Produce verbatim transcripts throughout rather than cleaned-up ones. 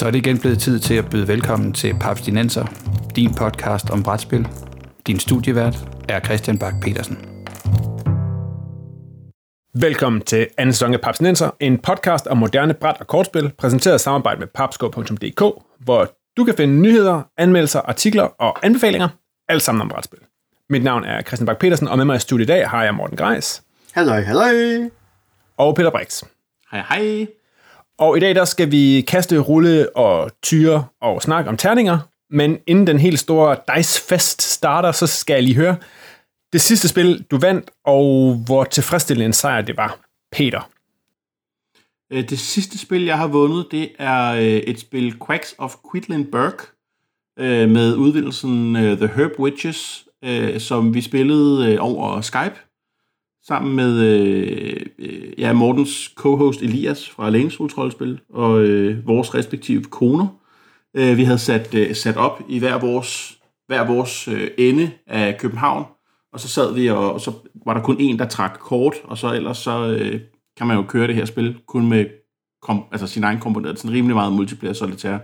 så er det igen blevet tid til at byde velkommen til Papsnenser, din podcast om brætspil. Din studievært er Christian Bak Petersen. Velkommen til anden sæson af Papsnenser, en podcast om moderne bræt- og kortspil, præsenteret i samarbejde med papskog punktum d k, hvor du kan finde nyheder, anmeldelser, artikler og anbefalinger, alt sammen om brætspil. Mit navn er Christian Bak Petersen, og med mig i studiet i dag har jeg Morten Greis. Halløj, halløj. Og Peter Brix. Hej, hej. Og i dag der skal vi kaste, rulle og tyre og snakke om terninger. Men inden den helt store dice-fest starter, så skal jeg lige høre det sidste spil, du vandt, og hvor tilfredsstillende en sejr det var, Peter. Det sidste spil, jeg har vundet, det er et spil Quacks of Quedlinburg med udvidelsen The Herb Witches, som vi spillede over Skype sammen med ja, Mortens co-host Elias fra Alene Sol-troll-spil og vores respektive koner. Vi havde sat, sat op i hver vores, hver vores ende af København, og så sad vi, og, og så var der kun en, der trak kort, og så ellers så øh, kan man jo køre det her spil kun med kom, altså sin egen komponeret, sådan rimelig meget multiplayer solitaire.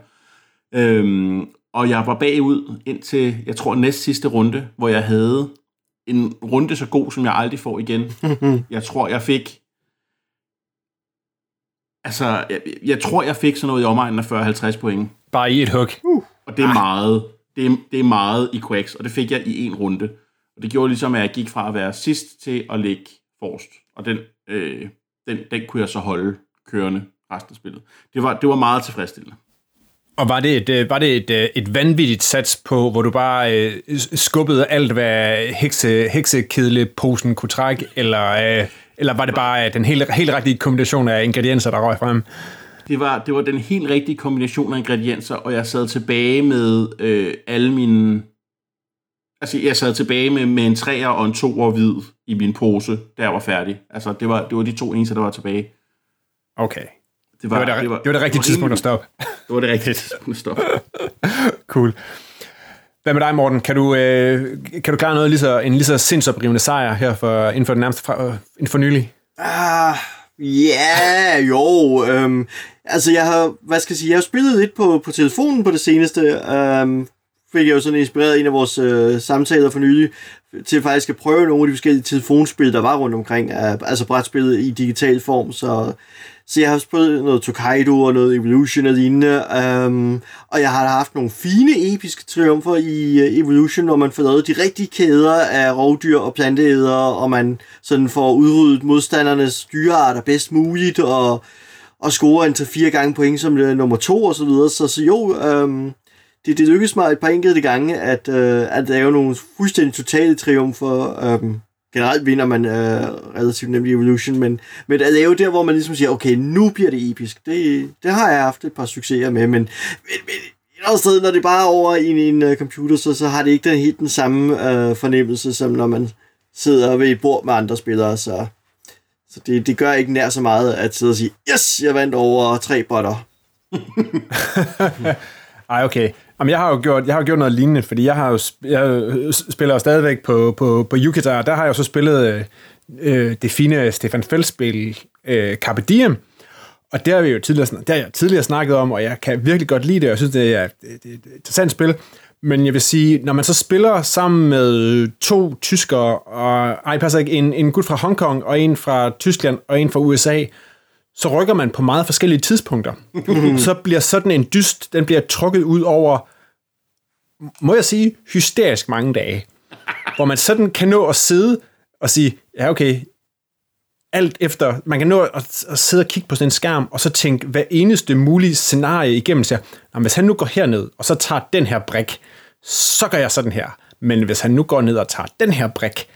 Øhm, og jeg var bagud indtil, jeg tror, næst sidste runde, hvor jeg havde en runde så god, som jeg aldrig får igen. Jeg tror, jeg fik... Altså, jeg, jeg tror, jeg fik sådan noget i omegnen af fyrre til halvtreds point. Bare i et hug. Uh, og det er, meget, det, er, det er meget i Qwixx, og det fik jeg i en runde. Og det gjorde ligesom, at jeg gik fra at være sidst til at ligge forrest. Og den, øh, den, den kunne jeg så holde kørende resten af spillet. Det var, det var meget tilfredsstillende. Og var det et, var det et, et vanvittigt sats på, hvor du bare øh, skubbede alt, hvad hekse, heksekedleposen kunne trække, eller... Øh Eller var det bare den helt, helt rigtige kombination af ingredienser, der røg frem? Det var, det var den helt rigtige kombination af ingredienser, og jeg sad tilbage med øh, alle mine... Altså, jeg sad tilbage med, med en treer og en toer hvid i min pose, da jeg var færdig. Altså, det var, det var de to eneste, der var tilbage. Okay. Det var det, var det, det, var, det, var det rigtige det var tidspunkt at stoppe. Det var det rigtige tidspunkt at stoppe. Cool. Hvad med dig, Morten? Kan du, øh, kan du klare noget lige så, en lige så sindsoprivende sejr her for, inden for den nærmeste fra, inden for nylig? Ja, uh, yeah, jo. Øhm, altså, jeg har, hvad skal jeg sige, jeg har spillet lidt på, på telefonen på det seneste. Øhm, fik jeg jo sådan inspireret en af vores øh, samtaler for nylig til faktisk at prøve nogle af de forskellige telefonspil, der var rundt omkring. Øh, altså brætspillet i digital form, så... Så jeg har spillet noget Tokaido og noget Evolution og lignende, øhm, og jeg har haft nogle fine episke triumfer i uh, Evolution, hvor man får lavet de rigtige kæder af rovdyr og planteæder, og man sådan får udryddet modstandernes dyrearter bedst muligt, og, og scorer en til fire gange point som uh, nummer to og så videre. Så, så jo, øhm, det, det lykkedes mig et par enkelte gange at, øh, at lave nogle fuldstændig totale triumfer. Øhm. Generelt vinder man øh, relativt nemt i Evolution, men, men at lave der, hvor man ligesom siger, okay, nu bliver det episk, det, det har jeg haft et par succeser med, men, men, men et eller andet sted, når det bare er over i en, en uh, computer, så, så har det ikke den, helt den samme uh, fornemmelse, som når man sidder ved et bord med andre spillere, så, så det, det gør ikke nær så meget at sidde og sige, yes, jeg vandt over tre botter. Ej, okay. Jamen, jeg har jo gjort, jeg har gjort noget lignende, fordi jeg har jo jeg spiller jo stadigvæk på på på U K T A, der har jeg jo så spillet øh, det fine Stefan Feldspil øh, Carpe Diem, og der har vi jo tidligere der jeg tidligere snakket om, og jeg kan virkelig godt lide det, og jeg synes det er, det, det er et interessant spil, men jeg vil sige, når man så spiller sammen med to tyskere og ej, passer ikke en en gut fra Hongkong og en fra Tyskland og en fra U S A, så rykker man på meget forskellige tidspunkter. Så bliver sådan en dyst, den bliver trukket ud over, må jeg sige, hysterisk mange dage. Hvor man sådan kan nå at sidde og sige, ja okay, alt efter, man kan nå at, at sidde og kigge på sådan en skærm, og så tænke hver eneste mulige scenarie igennem sig. Hvis han nu går herned, og så tager den her brik, så gør jeg sådan her. Men hvis han nu går ned og tager den her brik,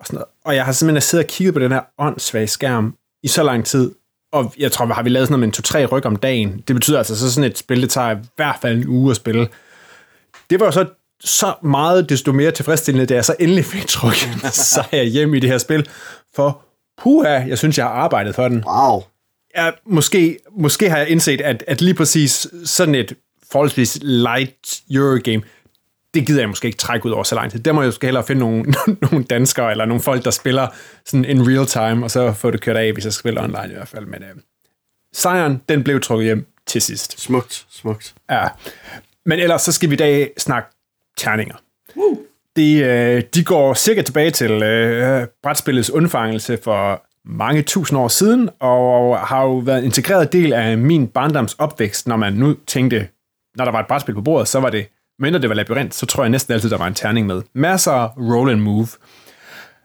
og sådan noget. Og jeg har simpelthen siddet og kigget på den her åndssvage skærm i så lang tid, og jeg tror, har vi lavet sådan noget med en to-tre ryg om dagen. Det betyder altså, så sådan et spil, det tager i hvert fald en uge at spille. Det var jo så, så meget, desto mere tilfredsstillende, da jeg så endelig fik trykket sejr hjemme i det her spil. For puha, jeg synes, jeg har arbejdet for den. Wow. Ja, måske, måske har jeg indset, at, at lige præcis sådan et forholdsvis light Eurogame, det gider jeg måske ikke trække ud over så lang tid. Der må jeg jo hellere finde nogle, nogle danskere, eller nogle folk, der spiller sådan in real time, og så få det kørt af, hvis jeg spiller online i hvert fald. Men øh, sejren, den blev trukket hjem. til sidst. Smukt, smukt. Ja. Men ellers så skal vi i dag snakke terninger. Uh. De, de går cirka tilbage til øh, brætspillets undfangelse for mange tusind år siden, og har jo været en integreret del af min barndoms opvækst, når man nu tænkte, når der var et brætspil på bordet, så var det, mindre det var labyrint, så tror jeg næsten altid, der var en terning med. Masser af roll and move.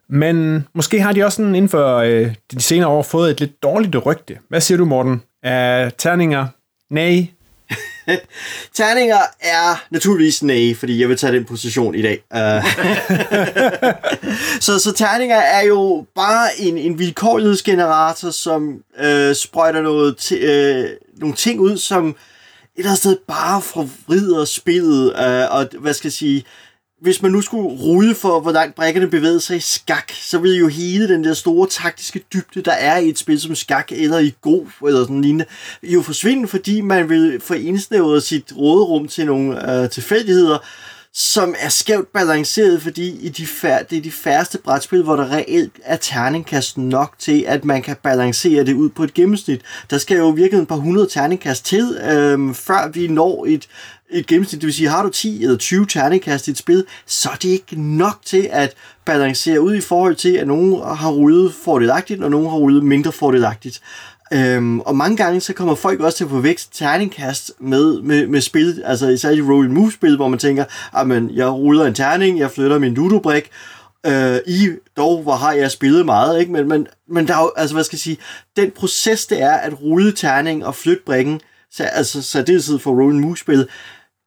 Men måske har de også sådan inden for øh, de senere år fået et lidt dårligt rygte. Hvad siger du, Morten? Er terninger nej? Terninger er naturligvis nej, fordi jeg vil tage den position i dag. Uh. så, så terninger er jo bare en, en vilkårlighedsgenerator, som øh, sprøjter noget t- øh, nogle ting ud, som et eller andet sted bare forvrider spillet. Øh, og hvad skal jeg sige... Hvis man nu skulle rulle for, hvor langt brækkerne bevægede sig i skak, så ville jo hele den der store taktiske dybde, der er i et spil som skak, eller i go, eller sådan lignende, jo forsvinde, fordi man vil få indsnævret sit råderum til nogle øh, tilfældigheder, som er skævt balanceret, fordi i de fær- det er de færreste brætspil, hvor der reelt er terningkast nok til, at man kan balancere det ud på et gennemsnit. Der skal jo virkelig en par hundrede terningkast til, øh, før vi når et et gennemsnit. Det vil sige, har du ti eller tyve terningkast i et spil, så er det ikke nok til at balancere ud i forhold til, at nogen har rullet fordelagtigt, og nogen har rullet mindre fordelagtigt. Øhm, og mange gange, så kommer folk også til at forveksle terningkast med, med, med spil, altså især i roll-and-move-spil, hvor man tænker, jamen, jeg ruller en terning, jeg flytter min ludobrik, øh, i dog, hvor har jeg spillet meget, ikke? Men, men, men der er jo, altså hvad skal jeg sige, den proces, det er at rulle terning og flytte brikken, så, altså særdeleshed for roll-and-move-spil,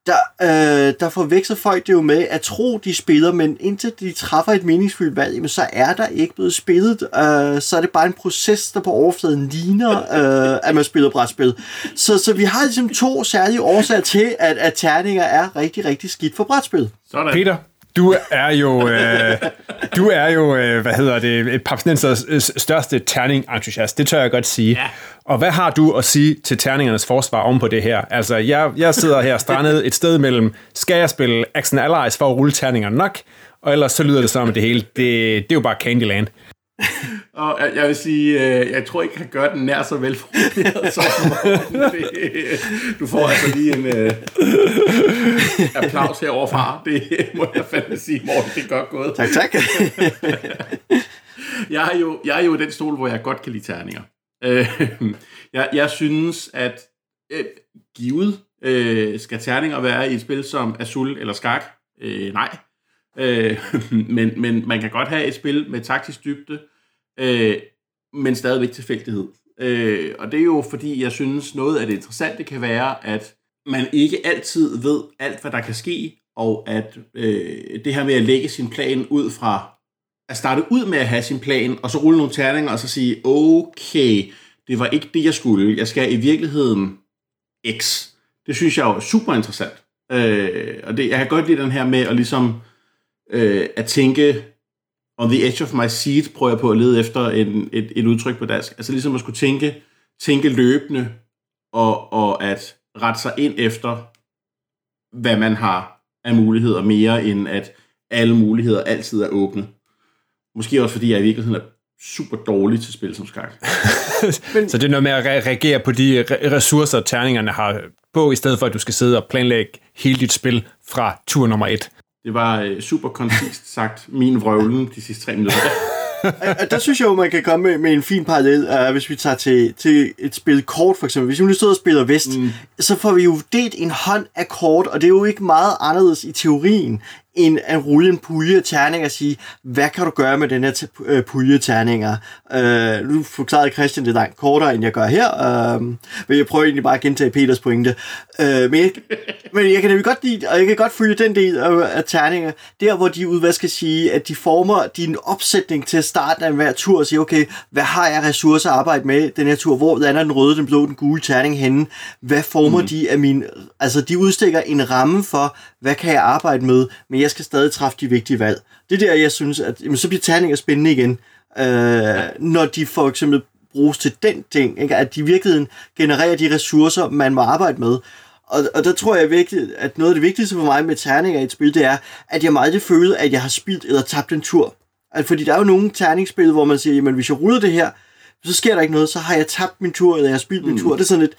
Der, øh, der forveksler folk det jo med at tro, de spiller, men indtil de træffer et meningsfyldt valg, jamen, så er der ikke blevet spillet. Øh, så er det bare en proces, der på overfladen ligner, øh, at man spiller brætspil. Så, så vi har ligesom to særlige årsager til, at, at terninger er rigtig, rigtig skidt for brætspil. Sådan. Peter, du er jo, øh, du er jo øh, hvad hedder det, papsnensers største terning-entusiast. Det tør jeg godt sige. Ja. Og hvad har du at sige til terningernes forsvar oven på det her? Altså, jeg, jeg sidder her strandet et sted mellem, skal jeg spille Action Allies for at rulle terninger nok? Og ellers så lyder det som det hele. Det, det er jo bare Candyland. Og jeg vil sige, jeg tror ikke, jeg kan gøre den nær så velformuleret som Morten. Du får altså lige en uh, applaus herovre fra. Det må jeg fandme sige, Morten. Det er godt gået. Tak, tak. Jeg er jo, jeg er jo i den stol, hvor jeg godt kan lide terninger. jeg, jeg synes, at øh, givet øh, skal terninger være i et spil som Azul eller Skak? Øh, nej. Øh, men, men man kan godt have et spil med taktisk dybde, øh, men stadigvæk tilfældighed. Øh, og det er jo fordi, jeg synes, noget af det interessante kan være, at man ikke altid ved alt, hvad der kan ske, og at øh, det her med at lægge sin plan ud fra at starte ud med at have sin plan, og så rulle nogle terninger, og så sige, okay, det var ikke det, jeg skulle. Jeg skal i virkeligheden X. Det synes jeg jo er super interessant. Øh, og det, jeg kan godt lide den her med at ligesom øh, at tænke on the edge of my seat, prøver jeg på at lede efter en, et, et udtryk på dansk. Altså ligesom at skulle tænke, tænke løbende, og, og at rette sig ind efter, hvad man har af muligheder, mere end at alle muligheder altid er åbne. Måske også, fordi jeg i virkeligheden er super dårlig til spil som skak. Men... Så det er noget med at re- reagere på de re- ressourcer, terningerne har på, i stedet for, at du skal sidde og planlægge hele dit spil fra tur nummer et. Det var øh, super koncist sagt min vrøvlen de sidste tre minutter. Der synes jeg jo, man kan komme med, med en fin parallel, uh, hvis vi tager til, til et spil kort, for eksempel. Hvis vi nu sidder og spiller vest, mm. så får vi jo delt en hånd af kort, og det er jo ikke meget anderledes i teorien, end at rulle en pulje af terninger og sige, hvad kan du gøre med den her t- pulje af terninger? Uh, nu forklarede Christian det langt kortere, end jeg gør her, uh, men jeg prøver egentlig bare at gentage Peters pointe. Uh, men, jeg, men jeg kan nemlig godt lide, og jeg kan godt følge den del af, af terninger, der hvor de ud, hvad skal jeg sige, at de former din opsætning til starten af hver tur og siger, okay, hvad har jeg ressourcer at arbejde med den her tur? Hvor lander den røde, den blå, den gule terning henne? Hvad former mm. de af min... Altså, de udstikker en ramme for, hvad kan jeg arbejde med, men jeg skal stadig træffe de vigtige valg. Det er der, jeg synes, at jamen, så bliver terninger spændende igen, øh, ja. når de for eksempel bruges til den ting, ikke? At de i virkeligheden genererer de ressourcer, man må arbejde med. Og, og der tror jeg virkelig, at noget af det vigtigste for mig med terninger i et spil, det er, at jeg meget føler, at jeg har spildt eller tabt en tur. Altså, fordi der er jo nogle terningsspil, hvor man siger, jamen hvis jeg ruller det her, så sker der ikke noget, så har jeg tabt min tur, eller jeg har spildt min mm. tur. Det er sådan lidt,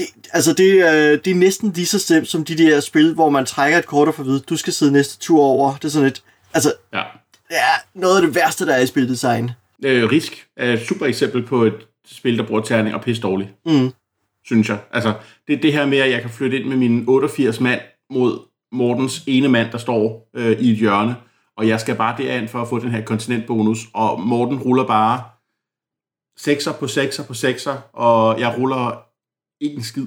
Det, altså det, øh, det er næsten lige så stemt som de der spil, hvor man trækker et kort og får at vide, du skal sidde næste tur over. Det er sådan et, altså, ja. Det er noget af det værste, der er i spildesign. Øh, RISK er et super eksempel på et spil, der bruger terning og pisse dårligt, mm. synes jeg. Altså, det er det her med, at jeg kan flytte ind med mine otteogfirs mand mod Mortens ene mand, der står øh, i et hjørne, og jeg skal bare derind for at få den her kontinentbonus, og Morten ruller bare sekser på sekser på sekser, og jeg ruller ikke en skid.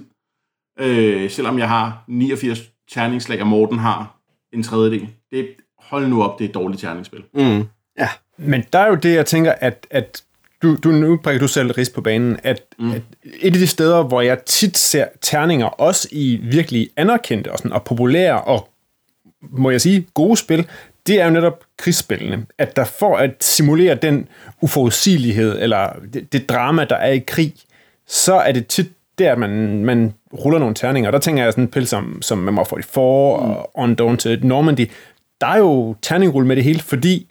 Øh, selvom jeg har niogfirs terningslag, og Morten har en tredjedel. Det, hold nu op, det er et dårligt terningsspil. Mm. Ja. Men der er jo det, jeg tænker, at, at du, du, nu bringer du selv risk på banen, at, mm. at et af de steder, hvor jeg tit ser terninger, også i virkelig anerkendte og, sådan, og populære og, må jeg sige, gode spil, det er jo netop krigsspillene. At der for at simulere den uforudsigelighed, eller det, det drama, der er i krig, så er det tit det er, at man, man ruller nogle terninger. Der tænker jeg sådan en pil som, som Memoir fire fire mm. og Undaunted Normandy. Der er jo terningrulle med det hele, fordi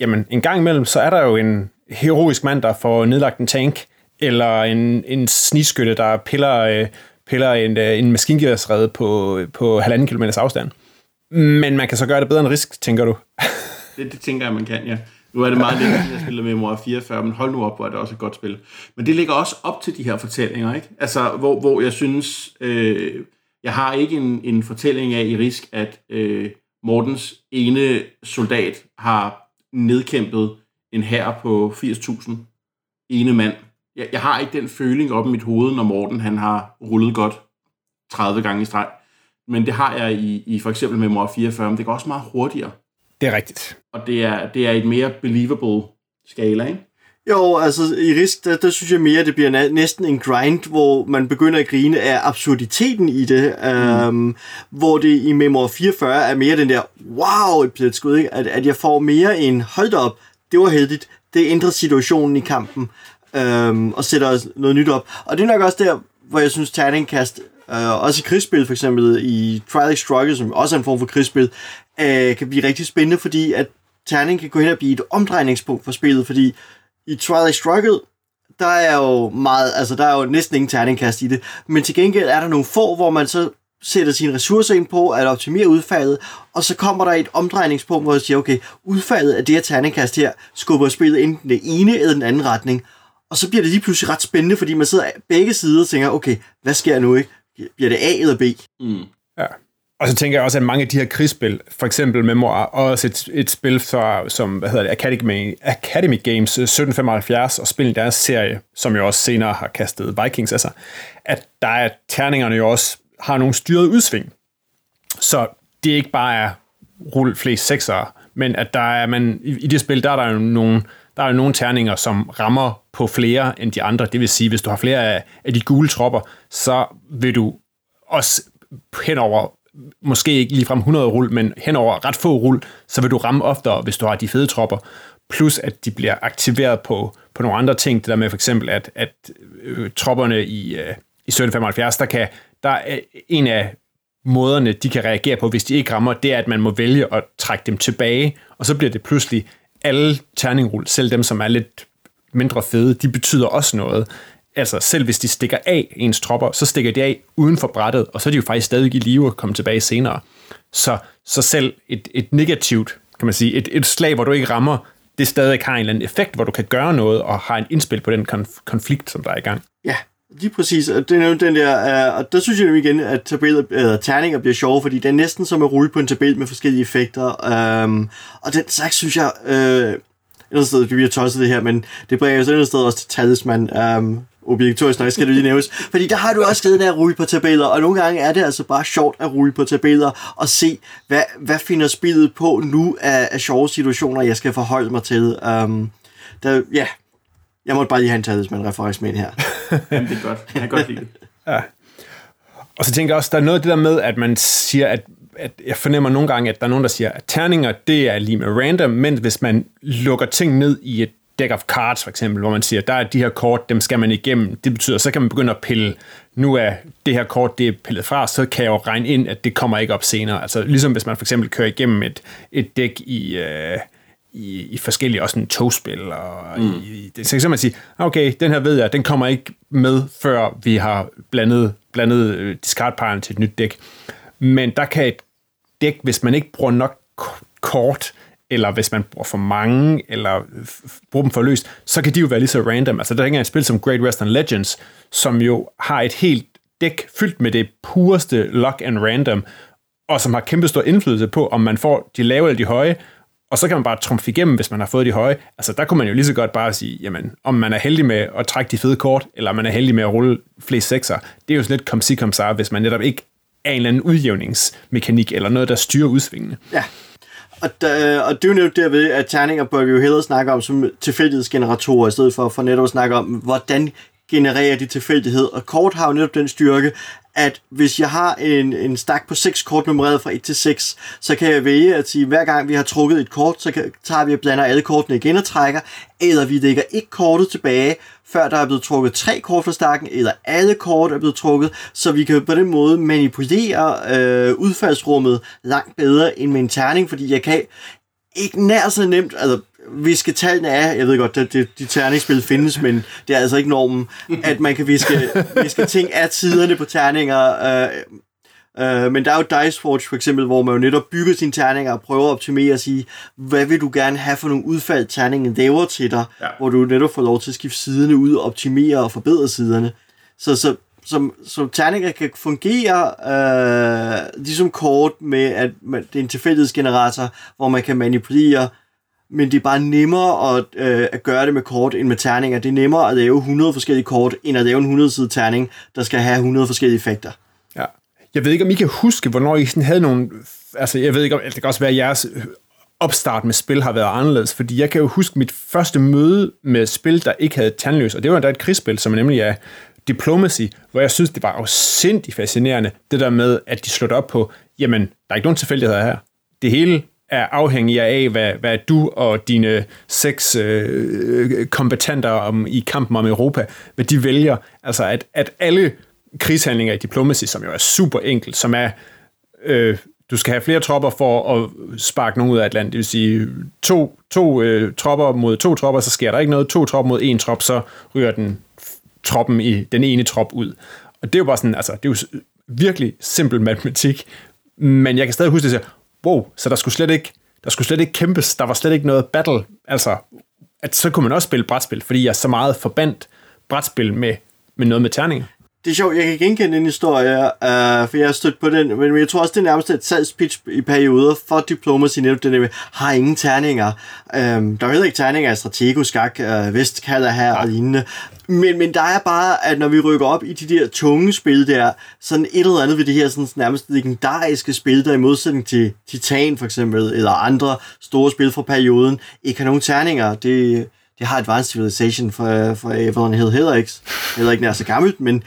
jamen, en gang imellem, så er der jo en heroisk mand, der får nedlagt en tank, eller en, en snigskytte, der piller, øh, piller en, øh, en maskingeværsrede på, på halvanden kilometers afstand. Men man kan så gøre det bedre end RISK, tænker du? det, det tænker jeg, man kan, ja. Nu er det meget længe, at jeg spiller med Memoir fireogfyrre, men hold nu op, hvor er det også et godt spil. Men det ligger også op til de her fortællinger, ikke? Altså, hvor, hvor jeg synes, øh, jeg har ikke en, en fortælling af i RISK, at øh, Mortens ene soldat har nedkæmpet en hær på firs tusind ene mand. Jeg, jeg har ikke den føling op i mit hoved, når Morten han har rullet godt tredive gange i streg. Men det har jeg i, i for eksempel Memoir fireogfyrre, men det går også meget hurtigere. Det er rigtigt. Og det er, det er et mere believable skala, ikke? Jo, altså i RISK, der, der synes jeg mere, at det bliver næsten en grind, hvor man begynder at grine af absurditeten i det. Mm. Um, hvor det i Memoir fireogfyrre er mere den der, wow, et pletskud, ikke? At, at jeg får mere en, hold da op, det var heldigt, det ændrer situationen i kampen, um, og sætter noget nyt op. Og det er nok også der, hvor jeg synes, terningkast, uh, også i krigsspil for eksempel, i Twilight Struggle, som også er en form for krigsspil, øh, kan blive rigtig spændende, fordi at terning kan gå hen og blive et omdrejningspunkt for spillet, fordi i Twilight Struggle, der er jo meget, altså der er jo næsten ingen terningkast i det, men til gengæld er der nogle få, hvor man så sætter sine ressourcer ind på at optimere udfaldet, og så kommer der et omdrejningspunkt, hvor man siger, okay, udfaldet af det her terningkast her, skubber spillet enten den ene eller den anden retning, og så bliver det lige pludselig ret spændende, fordi man sidder begge sider og tænker, okay, hvad sker nu, ikke? Bliver det A eller B? Mm. Ja. Og så tænker jeg også, at mange af de her krigsspil, for eksempel Memoir, og også et, et spil fra, som, hvad hedder det, Academy, Academy Games sytten femoghalvfjerds, og spillet deres serie, som jo også senere har kastet Vikings af sig, at der er, terningerne jo også har nogle styrede udsving. Så det ikke bare er rulle flest seksere, men at der er, man, i, i det spil, der er der jo nogle, der er jo nogle terninger, som rammer på flere end de andre. Det vil sige, hvis du har flere af, af de gule tropper, så vil du også henover måske ikke ligefrem hundrede rul, men henover ret få rul, så vil du ramme oftere, hvis du har de fede tropper, plus at de bliver aktiveret på, på nogle andre ting, det der med for eksempel, at, at øh, tropperne i, øh, i sytten femoghalvfjerds, der, kan, der er en af måderne, de kan reagere på, hvis de ikke rammer, det er, at man må vælge at trække dem tilbage, og så bliver det pludselig alle terningrul, selv dem, som er lidt mindre fede, de betyder også noget. Altså selv hvis de stikker af ens tropper, så stikker de af uden for brættet, og så er de jo faktisk stadig i live og kommer tilbage senere. Så, så selv et, et negativt, kan man sige, et, et slag, hvor du ikke rammer, det stadig har en eller anden effekt, hvor du kan gøre noget og har en indspil på den konf- konflikt, som der er i gang. Ja, lige præcis. Og det er jo den der, og der synes jeg jo igen, at tabel, eller terninger bliver sjove, fordi det er næsten som at rulle på en tabel med forskellige effekter. Og den slags synes jeg, øh, et sted, det bliver tosset det her, men det bringer jo sådan et sted også til talisman, øh, obligatorisk nok, skal det lige nævnes. Fordi der har du også skrevet af at rulle på tabeller, og nogle gange er det altså bare sjovt at rulle på tabeller og se, hvad, hvad finder spillet på nu af, af sjove situationer, jeg skal forholde mig til. Um, der, ja, jeg måtte bare lige have en talisman reference med her. Jamen, det er godt. Jeg kan godt lide det. Ja. Og så tænker jeg også, der er noget af det der med, at man siger, at, at jeg fornemmer nogle gange, at der er nogen, der siger, at terninger, det er lige med random, men hvis man lukker ting ned i et deck of cards for eksempel, hvor man siger, der er de her kort, dem skal man igennem. Det betyder, så kan man begynde at pille, nu er det her kort, det er pillet fra, så kan jeg jo regne ind, at det kommer ikke op senere. Altså ligesom hvis man for eksempel kører igennem et, et dæk i, øh, i, i forskellige også sådan togspil og mm. i, i, så kan man sige, okay, den her ved jeg, den kommer ikke med, før vi har blandet, blandet øh, discardparen til et nyt dæk. Men der kan et dæk, hvis man ikke bruger nok kort, eller hvis man bruger for mange, eller bruger dem for løst, så kan de jo være lige så random. Altså, der hænger et spil som Great Western Legends, som jo har et helt dæk fyldt med det pureste luck and random, og som har kæmpe stor indflydelse på, om man får de lave eller de høje, og så kan man bare trumfe igennem, hvis man har fået de høje. Altså, der kunne man jo lige så godt bare sige, jamen, om man er heldig med at trække de fede kort, eller om man er heldig med at rulle flest sekser, det er jo sådan lidt kom si kom sa, hvis man netop ikke er en eller anden udjævningsmekanik, eller noget, der styrer udsvingene. Ja. Og, der, og det er jo netop derved, at terninger bør vi jo hellere snakke om som tilfældighedsgeneratorer, i stedet for, for netop at snakke om, hvordan genererer de tilfældighed. Og kort har jo netop den styrke, at hvis jeg har en, en stak på seks kort nummereret fra et til seks, så kan jeg vælge at sige, at hver gang vi har trukket et kort, så kan, tager vi og blander alle kortene igen og trækker, eller vi lægger ikke kortet tilbage, før der er blevet trukket tre kort fra stakken, eller alle kort er blevet trukket, så vi kan på den måde manipulere øh, udfaldsrummet langt bedre end med en terning, fordi jeg kan ikke nær så nemt, altså viske tallene af, jeg ved godt, at de terningsspil findes, men det er altså ikke normen, at man kan viske, viske ting af tiderne på terninger. Øh, øh, men der er jo Diceforge for eksempel, hvor man jo netop bygger sine terninger og prøver at optimere og sige, hvad vil du gerne have for nogle udfald, terningen laver til dig, ja. Hvor du netop får lov til at skifte siderne ud og optimere og forbedre siderne. Så, så som, som terninger kan fungere øh, ligesom kort med, at man, det er en tilfældighedsgenerator, hvor man kan manipulere. Men det er bare nemmere at, øh, at gøre det med kort end med terninger. Det er nemmere at lave hundrede forskellige kort, end at lave en hundrede-side terning, der skal have hundrede forskellige effekter. Ja. Jeg ved ikke, om I kan huske, hvornår I sådan havde nogle... Altså, jeg ved ikke, om det kan også være, at jeres opstart med spil har været anderledes, fordi jeg kan jo huske mit første møde med spil, der ikke havde tandløs, og det var endda et krigsspil, som nemlig er Diplomacy, hvor jeg synes, det var afsindigt fascinerende, det der med, at de slog op på, jamen, der er ikke nogen tilfældigheder her. Det hele er afhængig af, hvad, hvad du og dine seks øh, kompetenter om, i kampen om Europa, hvad de vælger. Altså, at, at alle krigshandlinger i Diplomacy, som jo er super enkelt, som er, øh, du skal have flere tropper for at sparke nogen ud af et land. Det vil sige, to, to øh, tropper mod to tropper, så sker der ikke noget. To tropper mod en trop, så ryger den troppen i den ene trop ud. Og det er jo bare sådan, altså, det er jo virkelig simpel matematik. Men jeg kan stadig huske det, wow, så der skulle slet ikke, der skulle slet ikke kæmpes, der var slet ikke noget battle, altså, at så kunne man også spille brætspil, fordi jeg så meget forbandt brætspil med, med noget med terninger. Det er sjovt, jeg kan genkende den historie, øh, for jeg har stødt på den, men jeg tror også, det er nærmest et salgspitch i perioder for Diplomacy, netop det der med, har ingen terninger. Øh, der er heller ikke terninger af Stratego, Skak, øh, Vestkalder her og lignende. Men, men der er bare, at når vi rykker op i de der tunge spil der, sådan et eller andet ved det her sådan nærmest legendariske spil, der i modsætning til Titan for eksempel, eller andre store spil fra perioden, ikke har nogen terninger. Det, det har Advanced Civilization for, for Avalon hed heller ikke, heller ikke nær så gammelt, men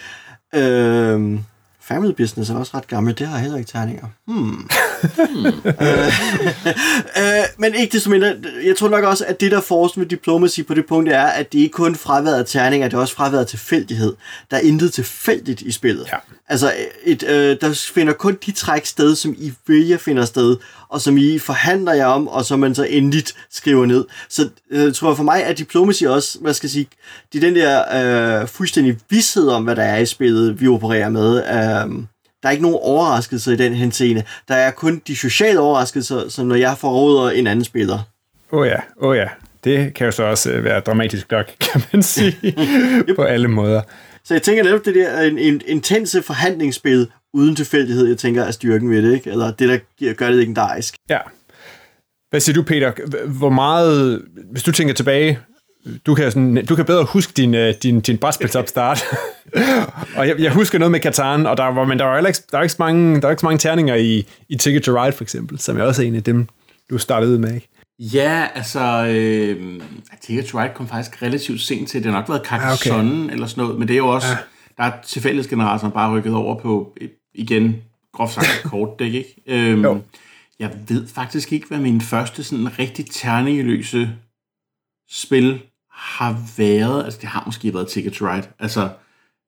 Øhm, family Business er også ret gammelt. Det har heller ikke terninger. Hmm. hmm. øh, øh, men ikke desto mindre, jeg tror nok også, at det der forskning med Diplomacy på det punkt er, at det ikke kun fraværet af terninger, det er også fraværet af tilfældighed. Der er intet tilfældigt i spillet. Ja. Altså, et, øh, der finder kun de træk sted, som I vælger finder sted, og som I forhandler jer om, og som man så endeligt skriver ned. Så øh, tror jeg for mig, at Diplomacy også, hvad skal jeg sige, det er den der øh, fuldstændig vished om, hvad der er i spillet, vi opererer med. Øh, Der er ikke nogen overraskelser i den henseende. Der er kun de sociale overraskelser, som når jeg forråder en anden spiller. Åh oh ja, åh oh ja. Det kan jo så også være dramatisk nok, kan man sige, yep. På alle måder. Så jeg tænker netop, det der er en, en intense forhandlingsspil uden tilfældighed, jeg tænker, er styrken ved det, ikke? Eller det, der gør det legendarisk. Ja. Hvad siger du, Peter? Hvor meget, hvis du tænker tilbage... Du kan, sådan, du kan bedre huske din, din, din brætspilsopstart. Og jeg, jeg husker noget med Catan, og der var, men der var ikke, der var ikke så mange, der var ikke så mange terninger i, i Ticket to Ride, for eksempel, som jeg også er en af dem, du startede med, ikke? Ja, altså, øh, Ticket to Ride kom faktisk relativt sent til. Det har nok været Carcassonne okay. Eller sådan noget, men det er jo også, ja. Der er tilfældighedsgeneratoren bare rykket over på, igen, groft sagt, kortdæk, ikke? Øhm, jeg ved faktisk ikke, hvad min første sådan rigtig terningeløse spil har været, altså det har måske været Ticket to Ride, altså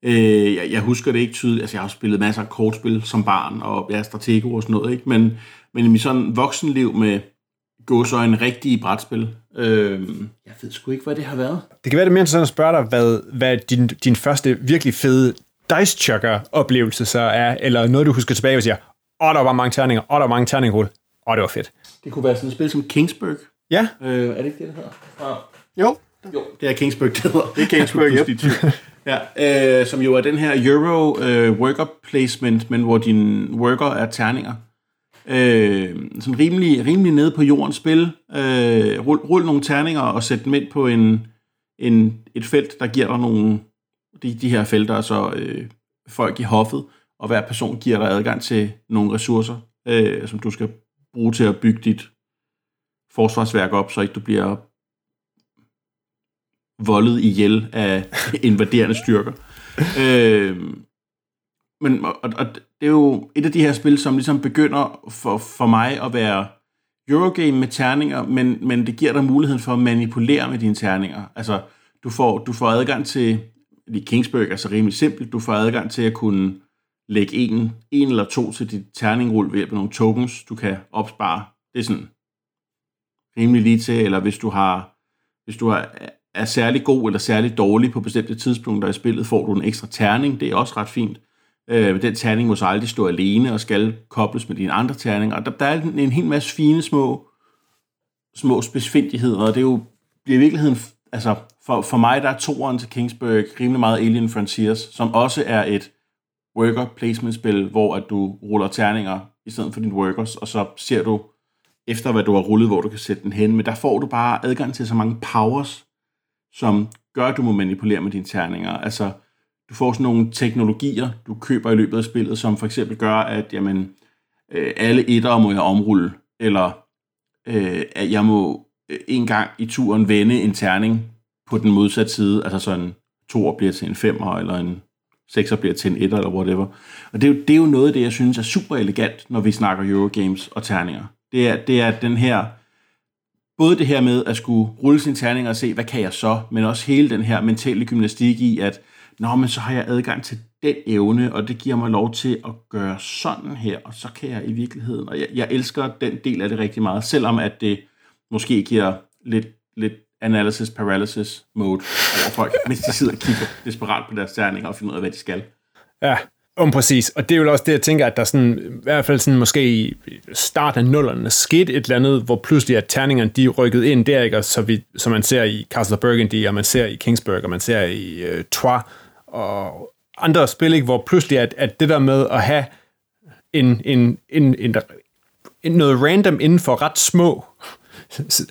øh, jeg, jeg husker det ikke tydeligt, altså jeg har spillet masser af kortspil som barn, og jeg er Stratego og sådan noget, ikke? Men, men i mit sådan voksenliv med gå så en rigtig brætspil. Øh, jeg ved sgu ikke, hvad det har været. Det kan være det mere interessant at spørge dig, hvad, hvad din, din første virkelig fede dice-chucker-oplevelse så er, eller noget, du husker tilbage og siger, åh, der var mange terninger, åh, der var mange terninger, åh, det var fedt. Det kunne være sådan et spil som Kingsburg. Ja. Øh, er det ikke det, det hedder? Ah. Jo. Jo, det er Kingsburg, det hedder. Det er Kingsburg, ja. ja øh, som jo er den her Euro øh, worker placement, men hvor dine worker er terninger. Øh, sådan rimelig, rimelig nede på jordens spil. Øh, rul, rul nogle terninger og sæt dem ind på en, en, et felt, der giver dig nogle... De, de her felter er så øh, folk i hoffet, og hver person giver dig adgang til nogle ressourcer, øh, som du skal bruge til at bygge dit forsvarsværk op, så ikke du bliver voldet ihjel af invaderende styrker. øh, men og, og det er jo et af de her spil, som ligesom begynder for, for mig at være Eurogame med terninger, men, men det giver dig muligheden for at manipulere med dine terninger. Altså, du får, du får adgang til, i Kingsburg er så rimelig simpelt, du får adgang til at kunne lægge en, en eller to til dit terningrull ved hjælp af nogle tokens, du kan opspare. Det er sådan rimelig lige til, eller hvis du har, hvis du har er særlig god eller særlig dårlig på bestemte tidspunkter i spillet, får du en ekstra terning. Det er også ret fint. Øh, den terning må så aldrig stå alene og skal kobles med dine andre terninger. Og der, der er en, en hel masse fine små, små spidsfindigheder, og det er jo det er i virkeligheden, altså for, for mig, der er toeren til Kingsburg rimelig meget Alien Frontiers, som også er et worker placement-spil, hvor at du ruller terninger i stedet for dine workers, og så ser du efter, hvad du har rullet, hvor du kan sætte den hen. Men der får du bare adgang til så mange powers, som gør, at du må manipulere med dine terninger. Altså, du får sådan nogle teknologier, du køber i løbet af spillet, som for eksempel gør, at jamen, øh, alle etter må jeg omrulle, eller øh, at jeg må øh, en gang i turen vende en terning på den modsatte side, altså sådan en toer bliver til en femmer, eller en sekser bliver til en etter, eller whatever. Og det er, jo, det er jo noget af det, jeg synes er super elegant, når vi snakker Eurogames og terninger. Det er, det er den her... Både det her med at skulle rulle sine terninger og se, hvad kan jeg så, men også hele den her mentale gymnastik i, at nå, men så har jeg adgang til den evne, og det giver mig lov til at gøre sådan her, og så kan jeg i virkeligheden. Og jeg, jeg elsker den del af det rigtig meget, selvom at det måske giver lidt, lidt analysis paralysis mode over folk, mens de sidder og kigger desperat på deres terninger og finder ud af, hvad de skal. Ja, om præcis. Og det er jo også det, jeg tænker, at der sådan, i hvert fald sådan måske i starten af nullerne skete et eller andet, hvor pludselig at terningerne, de rykkede ind der, ikke? Og så vi, som man ser i Castle of Burgundy, og man ser i Kingsburg, og man ser i uh, Troyes, og andre spil, ikke? Hvor pludselig at, at det der med at have en, en, en, en, en noget random inden for ret små,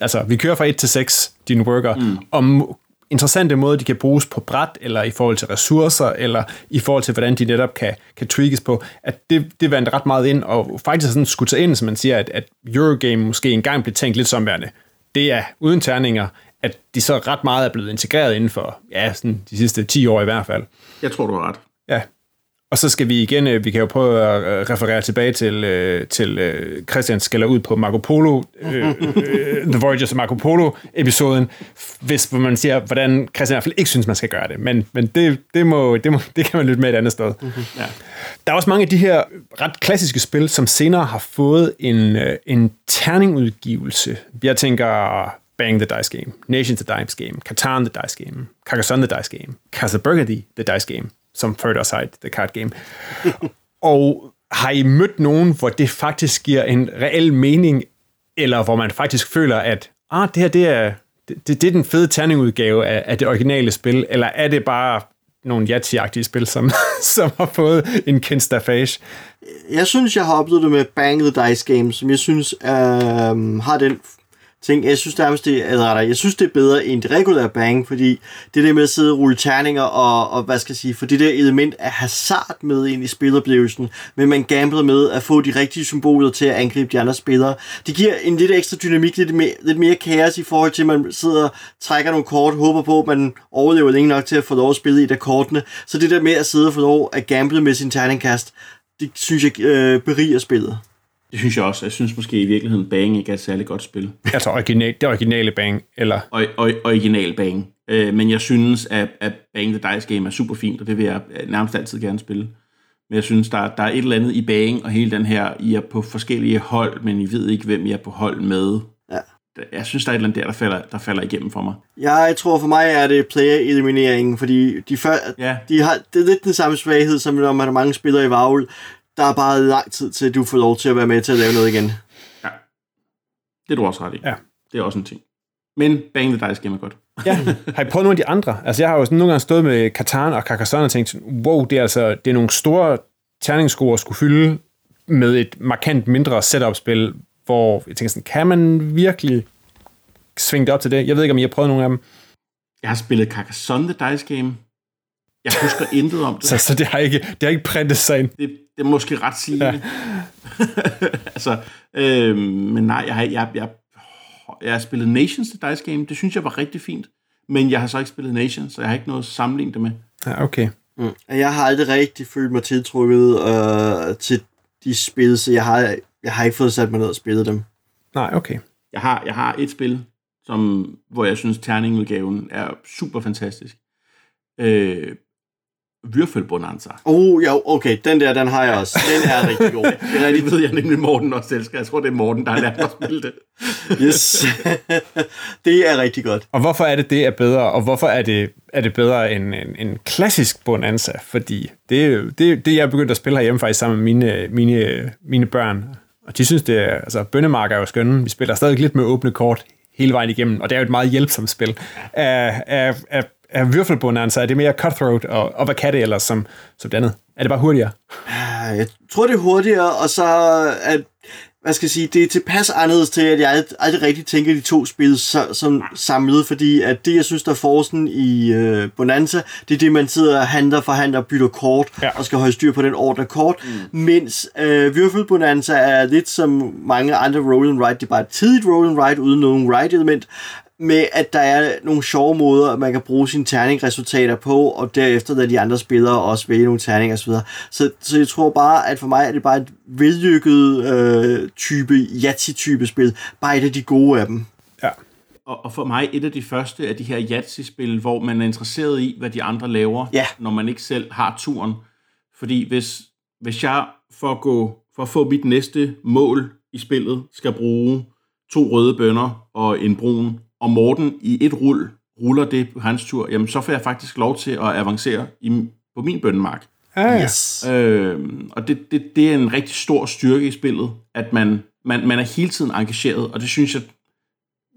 altså vi kører fra et til seks, dine worker, mm. om interessante måder, de kan bruges på bræt, eller i forhold til ressourcer, eller i forhold til, hvordan de netop kan, kan tweakes på, at det, det vandt ret meget ind, og faktisk sådan skudt sig ind, som man siger, at, at Eurogame måske engang blev tænkt lidt som værende. Det er uden terninger, at de så ret meget er blevet integreret inden for, ja, sådan de sidste ti år i hvert fald. Jeg tror, du har ret. Ja. Og så skal vi igen, vi kan jo prøve at referere tilbage til, til Christian skælder ud på Marco Polo, øh, The Voyagers og Marco Polo-episoden, hvis hvor man siger, hvordan Christian i hvert fald ikke synes, man skal gøre det. Men, men det, det, må, det, må, det kan man lytte med et andet sted. Mm-hmm. Ja. Der er også mange af de her ret klassiske spil, som senere har fået en, en terningudgivelse. Jeg tænker Bang the Dice Game, Nations the Dice Game, Carcassonne the Dice Game, Carcassonne the Dice Game, Castle Burgundy the Dice Game, som Further Side, The Card Game. Og har I mødt nogen, hvor det faktisk giver en reel mening, eller hvor man faktisk føler, at ah, det her det er, det, det er den fede terningudgave af, af det originale spil, eller er det bare nogle jatsi-agtige spil, som, som har fået en kendstafage? Jeg synes, jeg har oplevet det med Bang the Dice Game, som jeg synes øh, har den ting. Jeg synes nærmest, det er, eller jeg synes, det er bedre end det regulære Bang, fordi det der med at sidde og rulle terninger og, og hvad skal jeg sige, for det der element af hasard med ind i spiloplevelsen, men man gambler med at få de rigtige symboler til at angribe de andre spillere. Det giver en lidt ekstra dynamik, lidt mere, lidt mere kaos i forhold til, at man sidder og trækker nogle kort, håber på, at man overlever længe nok til at få lov at spille et af kortene. Så det der med at sidde og få lov at gamble med sin terningkast, det synes jeg øh, beriger spillet. Det synes jeg også. Jeg synes måske i virkeligheden, Bang ikke er et særlig godt spil. Altså original, det originale Bang, eller? O- o- original Bang. Øh, men jeg synes, at, at Bang the Dice Game er super fint, og det vil jeg nærmest altid gerne spille. Men jeg synes, der, der er et eller andet i Bang, og hele den her, I er på forskellige hold, men I ved ikke, hvem I er på hold med. Ja. jeg synes, der er et eller andet der, der falder, der falder igennem for mig. Ja, jeg tror for mig er det player-elimineringen, fordi de før, ja. de har, det er lidt den samme svaghed, som når man har mange spillere i varvel. Der er bare lang tid til, at du får lov til at være med til at lave noget igen. Ja, det er du også ret i. Ja. Det er også en ting. Men Bang the Dice Game er godt. Ja, har I prøvet nogle af de andre? Altså, jeg har jo sådan nogle gange stået med Catan og Carcassonne og tænkt, wow, det er altså det er nogle store terningsscorer at skulle fylde med et markant mindre setup-spil, hvor jeg tænker sådan, kan man virkelig svinge det op til det? Jeg ved ikke, om I har prøvet nogle af dem. Jeg har spillet Carcassonne the Dice Game. Jeg husker intet om det. Så, så det har ikke, det har ikke printet sig ind. Det, det er måske ret sigende. Ja. altså, øh, men nej, jeg har jeg, jeg, jeg har spillet Nations the Dice Game. Det synes jeg var rigtig fint. Men jeg har så ikke spillet Nations, så jeg har ikke noget at sammenligne det med. Ja, okay. Mm. Jeg har aldrig rigtig følt mig tiltrukket øh, til de spil, så jeg har, jeg har ikke fået sat mig ned og spillet dem. Nej, okay. Jeg har, jeg har et spil, som, hvor jeg synes, terningudgaven er super fantastisk. Øh, Würfel Bohnanza. Oh, ja, okay. Den der, den har jeg også. Den er rigtig god. Den er, det ved jeg nemlig, Morten også elsker. Jeg tror, det er Morten, der har lært mig at spille det. Yes. Det er rigtig godt. Og hvorfor er det, det er bedre? Og hvorfor er det, er det bedre end en, en klassisk Bohnanza? Fordi det, det, det jeg begyndte at spille herhjemme faktisk sammen med mine, mine, mine børn. Og de synes, det er, altså, bønnemarker er jo skønne. Vi spiller stadig lidt med åbne kort hele vejen igennem. Og det er jo et meget hjælpsomt spil. Af, af, af Er Würfel Bohnanza, er det mere cutthroat, og, og hvad kan det ellers som, som det andet? Er det bare hurtigere? Jeg tror, det er hurtigere, og så er, hvad skal jeg sige, det er tilpas anderledes til, at jeg aldrig rigtig tænker de to spil som samlet, fordi at det, jeg synes, der er forsen i øh, Bohnanza, det er det, man sidder og handler, forhandler, bytter kort, ja. Og skal holde styr på den ordre kort, mm. mens øh, Würfel Bohnanza er lidt som mange andre roll and write, det er bare et tidligt roll and write uden nogen write-element, med at der er nogle sjove måder, at man kan bruge sine terningresultater på, og derefter lader de andre spillere også vælge nogle terninger osv. Så, så jeg tror bare, at for mig er det bare et vellykket øh, type, Yahtzee-type spil. Bare et af de gode af dem. Ja. Og, og for mig et af de første af de her Yahtzee-spil, hvor man er interesseret i, hvad de andre laver, ja. Når man ikke selv har turen. Fordi hvis, hvis jeg for at, gå, for at få mit næste mål i spillet, skal bruge to røde bønner og en brun, og Morten i et rul ruller det på hans tur, jamen så får jeg faktisk lov til at avancere i, på min bønnemark. Ah, yes. øhm, og det, det, det er en rigtig stor styrke i spillet, at man, man, man er hele tiden engageret, og det synes jeg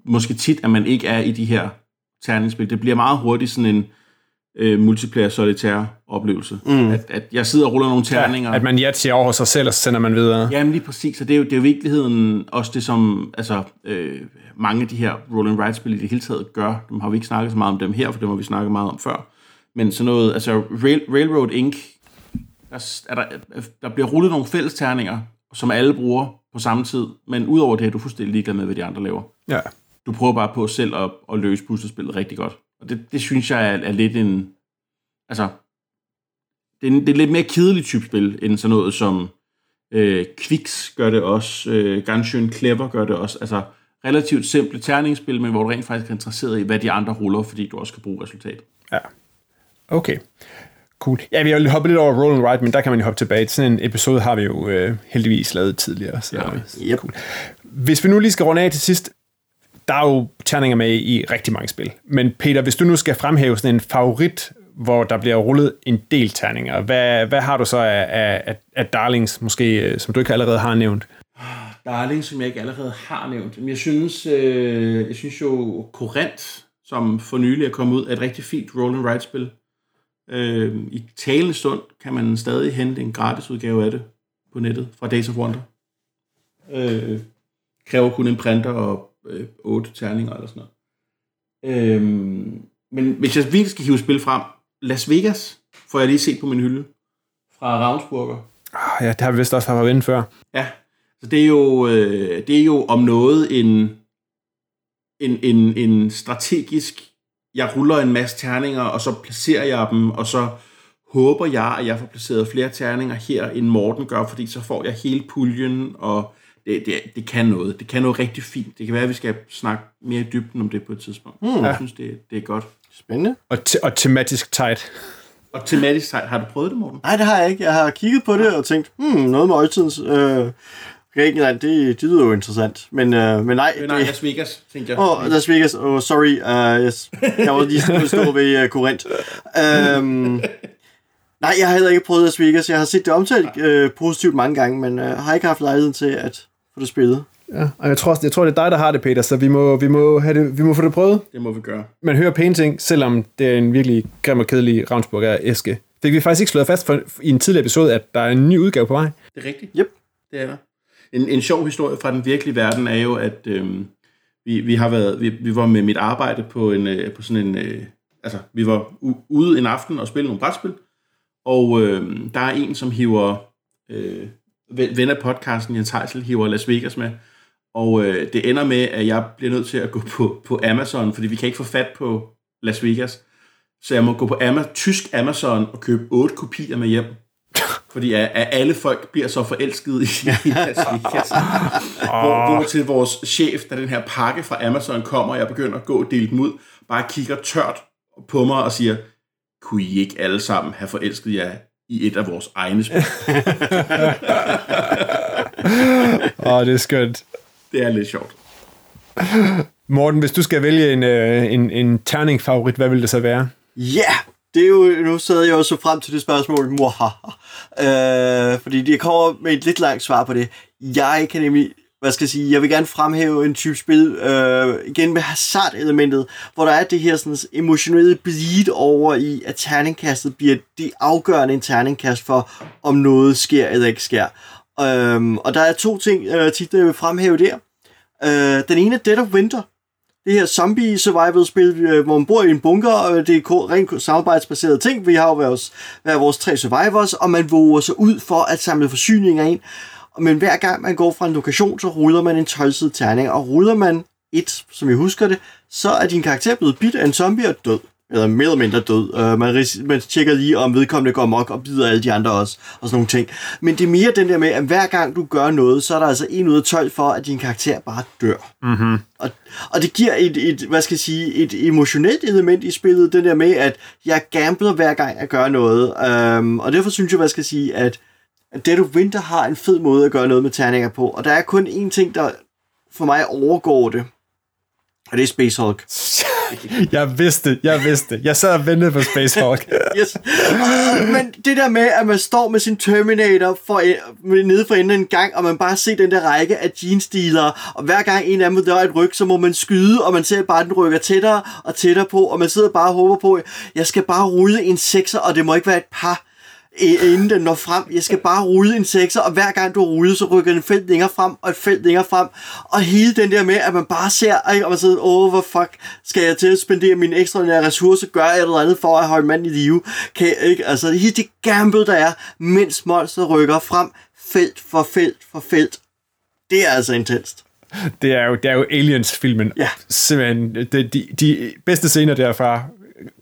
måske tit, at man ikke er i de her terningsspil. Det bliver meget hurtigt sådan en øh, multiplayer solitaire oplevelse. Mm. At, at jeg sidder og ruller nogle terninger. Ja, at man jatser over hos sig selv, og så sender man videre. Jamen lige præcis, og det er jo, det er jo i virkeligheden også det, som altså, øh, mange af de her roll and write-spil i det hele taget gør. Dem har vi ikke snakket så meget om dem her, for dem har vi snakket meget om før. Men sådan noget, altså Rail, Railroad Incorporated, der, er der, der bliver rullet nogle fælles terninger, som alle bruger på samme tid, men udover det her, du er fuldstændig ligeglad med, hvad de andre laver. Ja. Du prøver bare på selv at, at løse puslespillet rigtig godt. Og det, det synes jeg er, er lidt en... Altså... Det er, en, det er lidt mere kedelig type spil, end sådan noget som øh, Qwixx gør det også, øh, Ganschön Clever gør det også, altså relativt simple terningsspil, men hvor du rent faktisk er interesseret i, hvad de andre ruller, fordi du også kan bruge resultat. Ja, okay. Cool. Ja, vi har jo hoppet lidt over roll and write, men der kan man jo hoppe tilbage. Sådan en episode har vi jo øh, heldigvis lavet tidligere, så ja. Yep. Cool. Hvis vi nu lige skal runde af til sidst, der er jo terninger med i rigtig mange spil, men Peter, hvis du nu skal fremhæve sådan en favorit, hvor der bliver rullet en del terninger. Hvad, hvad har du så af, af, af darlings, måske, som du ikke allerede har nævnt? Darlings, som jeg ikke allerede har nævnt. Men jeg synes, øh, jeg synes jo, Corrent, som for nylig er kommet ud, er et rigtig fint roll and write-spil. Øh, I talende stund kan man stadig hente en gratis udgave af det på nettet fra Days of Wonder. Øh, kræver kun en printer og øh, otte terninger eller sådan noget. Øh, men hvis jeg virkelig skal hive spil frem, Las Vegas får jeg lige set på min hylde fra Ravensburger. Oh, ja, det har vi vist også haft inden før. Ja, så det er jo øh, det er jo om noget en en en en strategisk. Jeg ruller en masse terninger og så placerer jeg dem og så håber jeg at jeg får placeret flere terninger her end Morten gør, fordi så får jeg hele puljen og det, det, det kan noget. Det kan noget rigtig fint. Det kan være, at vi skal snakke mere i dybden om det på et tidspunkt. Mm, ja. Jeg synes, det, det er godt. Spændende. Og, te- og tematisk tight. Og tematisk tight. Har du prøvet det, Morten? Nej, det har jeg ikke. Jeg har kigget på det og tænkt, hmm, noget med øjetidens øh, Grækenland, det, det lyder jo interessant, men, øh, men nej. Men nej, det... Las Vegas, tænkte jeg. Åh, oh, Las Vegas, åh, oh, sorry, uh, yes. Jeg var lige stå ved Corrent. Uh, um, nej, jeg har heller ikke prøvet Las Vegas, jeg har set det omtalt øh, positivt mange gange, men øh, har ikke haft lejligheden til at få det spillet. Ja, og jeg tror, jeg tror, det er dig, der har det, Peter, så vi må, vi må, have det, vi må få det prøvet. Det må vi gøre. Man hører pæne ting, selvom det er en virkelig grim og kedelig Ravnsburger-æske. Det kan vi faktisk ikke slået fast for, i en tidligere episode, at der er en ny udgave på vej. Det er rigtigt. Yep. Det er en, en sjov historie fra den virkelige verden er jo, at øhm, vi, vi har været, vi, vi var med mit arbejde på, en, øh, på sådan en, øh, altså vi var u- ude en aften og spille nogle brætspil, og øh, der er en, som hiver, øh, ven af podcasten, Jens Heisel, hiver Las Vegas med, og øh, det ender med, at jeg bliver nødt til at gå på, på Amazon, fordi vi kan ikke få fat på Las Vegas, så jeg må gå på Ama- tysk Amazon og købe otte kopier med hjem. Fordi at alle folk bliver så forelskede i Las Vegas. Hvor, hvor til vores chef, da den her pakke fra Amazon kommer, og jeg begynder at gå og dele dem ud, bare kigger tørt på mig og siger, kunne I ikke alle sammen have forelsket jer i et af vores egne spil? Åh, oh, det er skønt. Det er lidt sjovt. Morten, hvis du skal vælge en, en, en terning-favorit, hvad vil det så være? Ja! Yeah! Det er jo, nu sad jeg også frem til det spørgsmål, øh, fordi det kommer med et lidt langt svar på det. Jeg kan nemlig, hvad skal jeg sige, jeg vil gerne fremhæve en type spil, øh, igen med hazard-elementet, hvor der er det her sådan emotionelle bleed over i, at terningkastet bliver det afgørende en terningkast for, om noget sker eller ikke sker. Øh, og der er to ting, øh, titler, jeg vil fremhæve der. Øh, den ene er Dead of Winter. Det her zombie survival spil, hvor man bor i en bunker, og det er rent samarbejdsbaserede ting. Vi har jo vores, vores tre survivors, og man våger sig ud for at samle forsyninger ind. Men hver gang man går fra en lokation, så ruller man en tolv-sidet terning, og ruller man et, som jeg husker det, så er din karakter blevet bidt af en zombie og død. Eller mere eller mindre død. Man, ris- man tjekker lige, om vedkommende går mok og bider alle de andre også, og sådan nogle ting. Men det er mere den der med, at hver gang du gør noget, så er der altså en ud af tolv for, at din karakter bare dør. Mm-hmm. Og, og det giver et, et, hvad skal jeg sige, et emotionelt element i spillet, den der med, at jeg gambler hver gang, jeg gør noget. Um, og derfor synes jeg, hvad skal jeg sige, at Dead of Winter har en fed måde at gøre noget med terninger på. Og der er kun én ting, der for mig overgår det. Og det er Space Hulk. Jeg vidste, jeg vidste. Jeg sad og ventede på Space Hulk. Yes. Men det der med, at man står med sin Terminator for, nede for enden en gang, og man bare ser den der række af jeansdealere, og hver gang en af dem dør et ryg, så må man skyde, og man ser bare, den rykker tættere og tættere på, og man sidder bare og håber på, jeg skal bare rulle en sekser, og det må ikke være et par, inden den når frem. Jeg skal bare rulle en sekser, og hver gang du ruller, så rykker den felt længere frem, og et felt længere frem, og hele den der med, at man bare ser, og man sidder, åh, oh, hvor fuck, skal jeg til at spendere mine ekstraordinære ressourcer, gør jeg noget andet for at holde manden i live? Kan jeg ikke? Altså, hele det gamble, der er, mens monster rykker frem, felt for felt for felt. Det er altså intenst. Det er jo, det er jo Aliens-filmen. Ja. Simpelthen, de, de, de bedste scener derfra,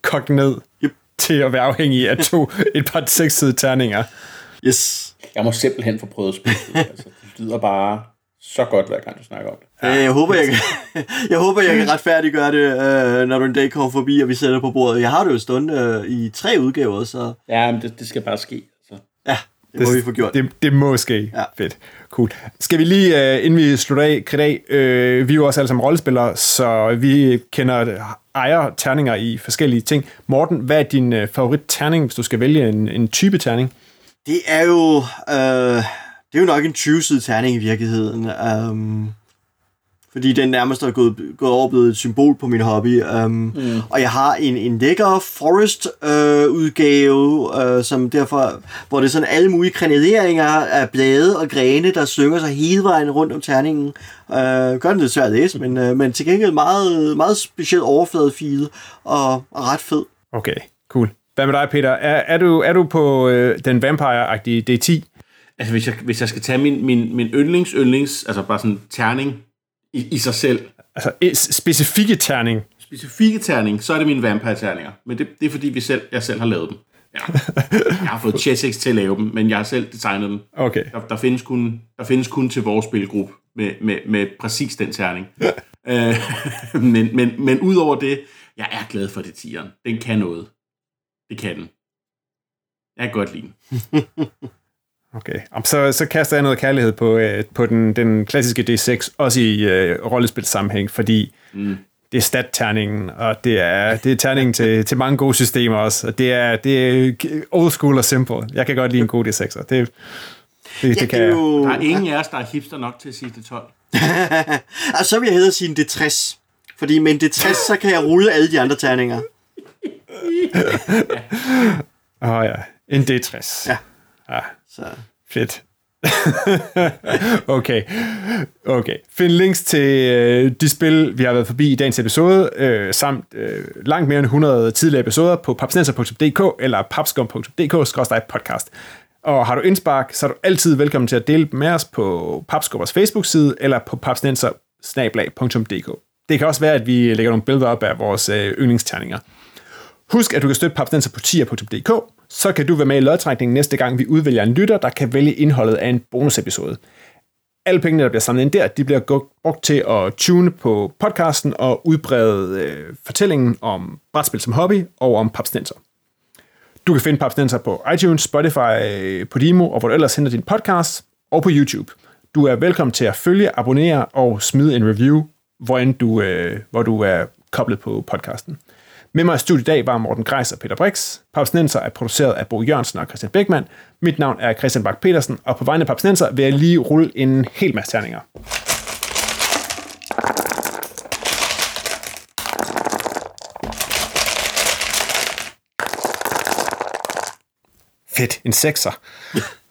kogt ned. Yep. Til at være afhængig af to, et par seks-sidede terninger. Yes. Jeg må simpelthen få prøvet at spille det. Altså, det lyder bare så godt, hver gang du snakker om det. Ja, jeg, håber, jeg, kan, jeg håber, jeg kan retfærdiggøre det, når du en dag kommer forbi, og vi sætter på bordet. Jeg har det jo stående i tre udgaver, så... Ja, men det, det skal bare ske. Altså. Ja, det, det må vi få gjort. Det, det må ske. Ja. Fedt. Cool. Skal vi lige, inden vi slutter af, kredit, øh, vi er jo også alle sammen rollespillere, så vi kender... ejer terninger i forskellige ting. Morten, hvad er din øh, favoritterning, hvis du skal vælge en, en type terning? Det er jo øh, det er jo nok en tyve-sidet terning i virkeligheden. Um, fordi den nærmest er gået, gået over blevet et symbol på min hobby. Um, mm. Og jeg har en, en lækker forest-udgave, øh, øh, som derfor, hvor det er sådan alle mulige krenelleringer af blade og grene, der synger sig hele vejen rundt om terningen. Øh, gør den lidt svært at læse, men, øh, men til gengæld meget, meget speciel overfladefile og, og ret fed. Okay, cool. Hvad med dig, Peter? Er, er, du, er du på øh, den vampire-agtige D ti? Altså, hvis jeg, hvis jeg skal tage min, min, min yndlings, yndlings, altså bare sådan terning i, i sig selv. Altså specifikke terning? Specifikke terning, så er det mine vampire-terninger. Men det, det er fordi, vi selv, jeg selv har lavet dem. Ja. Jeg har fået Qwixx til at lave dem, men jeg har selv designet dem. Okay. Der, der, findes kun, der findes kun til vores spilgruppe. Med, med, med præcis den terning. øh, men men, men udover det, jeg er glad for det tieren. Den kan noget. Det kan den. Jeg kan godt lide den. Okay, så, så kaster jeg noget kærlighed på, øh, på den, den klassiske D seks, også i øh, rollespilsammenhæng, fordi mm. det er stat-terningen, og det er, det er terningen til, til mange gode systemer også, og det er, det er old school og simple. Jeg kan godt lide en god D sekser. Det, det, det kan jeg. Der er ingen af os, der er hipster nok til at sige det tolv. Og så vil jeg hedde sige en D tres, fordi med en D tres, så kan jeg rulle alle de andre terninger. Åh oh, ja, en D tres. Ja. Ja. Så. Fedt. okay. okay. Find links til øh, de spil, vi har været forbi i dagens episode, øh, samt øh, langt mere end hundrede tidligere episoder på papsnenser punktum d k eller papskog punktum d k skråstreg podcast. Og har du indspark, så er du altid velkommen til at dele med os på Papskobers Facebook-side eller på papsnenser punktum d k. Det kan også være, at vi lægger nogle billeder op af vores øh, yndlingsterninger. Husk, at du kan støtte Papsnenser på tier punktum d k, så kan du være med i lodtrækningen næste gang, vi udvælger en lytter, der kan vælge indholdet af en bonusepisode. Alle pengene, der bliver samlet ind der, de bliver brugt til at tune på podcasten og udbrede øh, fortællingen om brætspil som hobby og om Papsnenser. Du kan finde Papsnenser på iTunes, Spotify, Podimo og hvor du ellers henter din podcast, og på YouTube. Du er velkommen til at følge, abonnere og smide en review, hvor end du, øh, hvor du er koblet på podcasten. Med mig i studiet i dag var Morten Greis og Peter Brix. Papsnenser er produceret af Bo Jørgensen og Christian Bækman. Mit navn er Christian Bak Petersen, og på vegne af Papsnenser vil jeg lige rulle en hel masse terninger. Fedt, en sekser.